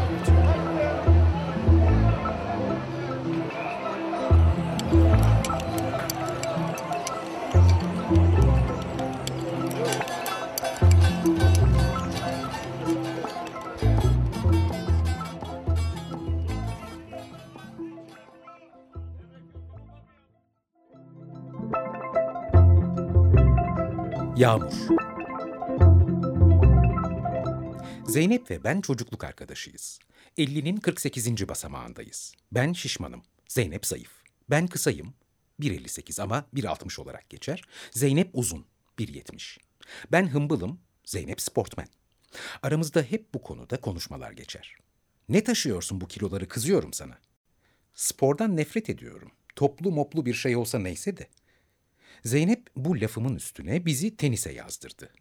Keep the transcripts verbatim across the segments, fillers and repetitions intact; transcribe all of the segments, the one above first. anlatıyor. Yağmur. Zeynep ve ben çocukluk arkadaşıyız. ellinin kırk sekizinci basamağındayız. Ben şişmanım, Zeynep zayıf. Ben kısayım, bir elli sekiz ama bir altmış olarak geçer. Zeynep uzun, bir yetmiş. Ben hımbılım, Zeynep sportmen. Aramızda hep bu konuda konuşmalar geçer. Ne taşıyorsun bu kiloları, kızıyorum sana. Spordan nefret ediyorum. Toplu moplu bir şey olsa neyse de. Zeynep bu lafımın üstüne bizi tenise yazdırdı.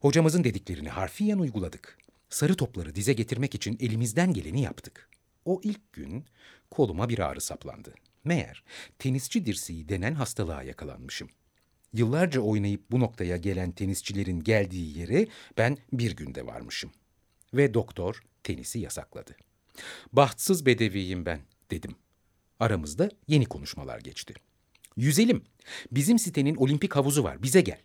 Hocamızın dediklerini harfiyen uyguladık. Sarı topları dize getirmek için elimizden geleni yaptık. O ilk gün koluma bir ağrı saplandı. Meğer tenisçi dirseği denen hastalığa yakalanmışım. Yıllarca oynayıp bu noktaya gelen tenisçilerin geldiği yere ben bir günde varmışım. Ve doktor tenisi yasakladı. "Bahtsız bedeviyim ben," dedim. Aramızda yeni konuşmalar geçti. "Yüzelim. Bizim sitenin olimpik havuzu var. Bize gel."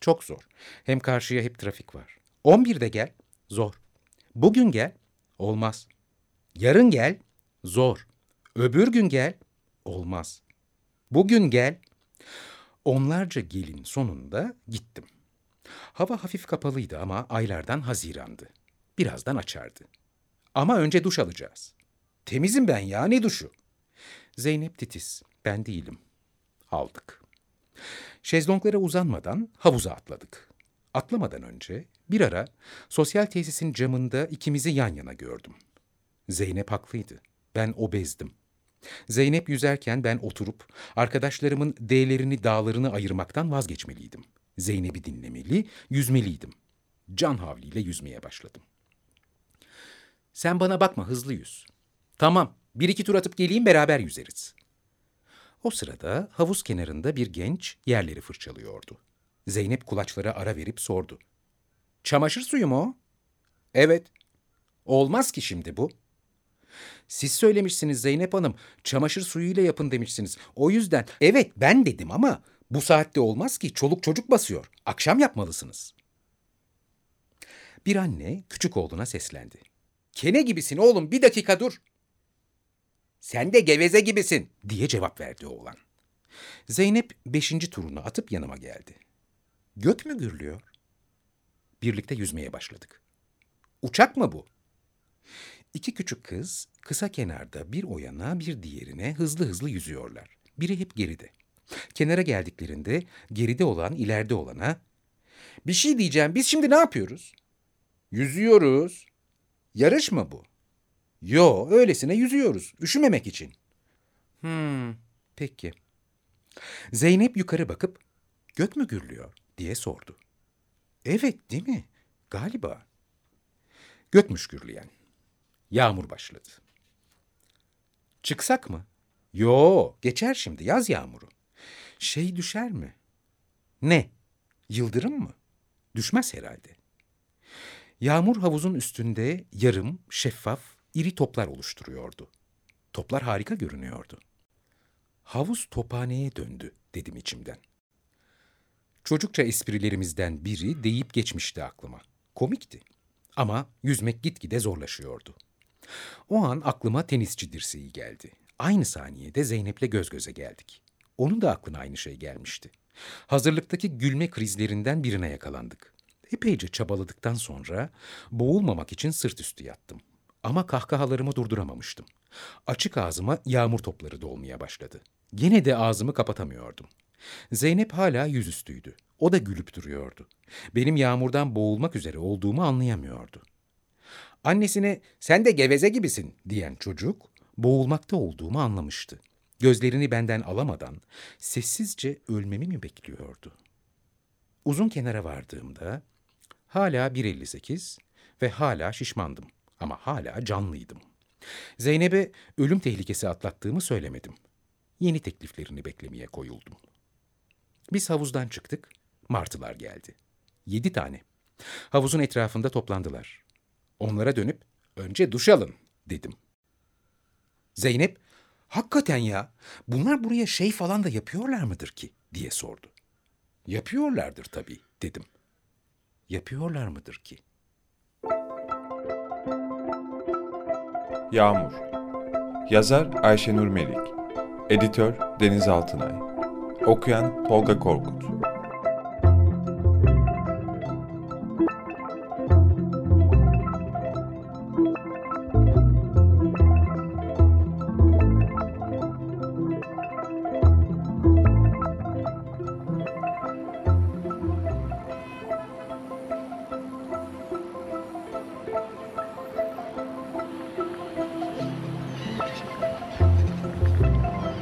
"Çok zor. Hem karşıya hep trafik var." on birde gel." "Zor." "Bugün gel." "Olmaz." "Yarın gel." "Zor." "Öbür gün gel." "Olmaz." "Bugün gel." Onlarca gelin sonunda gittim. Hava hafif kapalıydı ama aylardan Haziran'dı. Birazdan açardı. "Ama önce duş alacağız." "Temizim ben ya, ne duşu?" Zeynep titiz, ben değilim. Aldık. Şezlonglara uzanmadan havuza atladık. Atlamadan önce bir ara sosyal tesisin camında ikimizi yan yana gördüm. Zeynep haklıydı. Ben obezdim. Zeynep yüzerken ben oturup arkadaşlarımın D'lerini dağlarını ayırmaktan vazgeçmeliydim. Zeynep'i dinlemeli, yüzmeliydim. Can havliyle yüzmeye başladım. "Sen bana bakma, hızlı yüz." "Tamam, bir iki tur atıp geleyim, beraber yüzeriz." O sırada havuz kenarında bir genç yerleri fırçalıyordu. Zeynep kulaçlara ara verip sordu. "Çamaşır suyu mu o?" "Evet." "Olmaz ki şimdi bu." "Siz söylemişsiniz Zeynep Hanım, çamaşır suyuyla yapın demişsiniz. O yüzden..." "Evet ben dedim ama bu saatte olmaz ki, çoluk çocuk basıyor. Akşam yapmalısınız." Bir anne küçük oğluna seslendi. "Kene gibisin oğlum, bir dakika dur." "Sen de geveze gibisin," diye cevap verdi oğlan. Zeynep beşinci turunu atıp yanıma geldi. "Gök mü gürlüyor?" Birlikte yüzmeye başladık. "Uçak mı bu?" İki küçük kız kısa kenarda bir o yana bir diğerine hızlı hızlı yüzüyorlar. Biri hep geride. Kenara geldiklerinde geride olan ileride olana, "Bir şey diyeceğim, biz şimdi ne yapıyoruz?" "Yüzüyoruz." "Yarış mı bu?" "Yo, öylesine yüzüyoruz. Üşümemek için." "Hmm, peki." Zeynep yukarı bakıp, "Gök mü gürlüyor?" diye sordu. "Evet, değil mi? Galiba." Gökmüş gürleyen. Yağmur başladı. "Çıksak mı?" "Yo, geçer şimdi, yaz yağmuru." "Şey düşer mi?" "Ne?" "Yıldırım mı?" "Düşmez herhalde." Yağmur havuzun üstünde yarım, şeffaf, İri toplar oluşturuyordu. Toplar harika görünüyordu. "Havuz tophaneye döndü," dedim içimden. Çocukça esprilerimizden biri deyip geçmişti aklıma. Komikti. Ama yüzmek gitgide zorlaşıyordu. O an aklıma tenisçi dirseği geldi. Aynı saniyede Zeynep'le göz göze geldik. Onun da aklına aynı şey gelmişti. Hazırlıktaki gülme krizlerinden birine yakalandık. Epeyce çabaladıktan sonra boğulmamak için sırtüstü yattım. Ama kahkahalarımı durduramamıştım. Açık ağzıma yağmur topları dolmaya başladı. Gene de ağzımı kapatamıyordum. Zeynep hala yüzüstüydü. O da gülüp duruyordu. Benim yağmurdan boğulmak üzere olduğumu anlayamıyordu. Annesine "sen de geveze gibisin" diyen çocuk boğulmakta olduğumu anlamıştı. Gözlerini benden alamadan sessizce ölmemi mi bekliyordu? Uzun kenara vardığımda hala bir elli sekiz ve hala şişmandım. Ama hala canlıydım. Zeynep'e ölüm tehlikesi atlattığımı söylemedim. Yeni tekliflerini beklemeye koyuldum. Biz havuzdan çıktık. martılar geldi. Yedi tane. Havuzun etrafında toplandılar. Onlara dönüp önce duş alın dedim. Zeynep, hakikaten ya, bunlar buraya şey falan da yapıyorlar mıdır ki diye sordu. Yapıyorlardır tabii dedim. Yapıyorlar mıdır ki? Yağmur. Yazar Ayşenur Melik. Editör Deniz Altınay. Okuyan Tolga Korkut.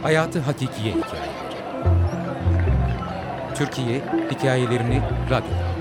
Hayatı Hakikiye Hikayeleri. Türkiye Hikayelerini Radyo'da.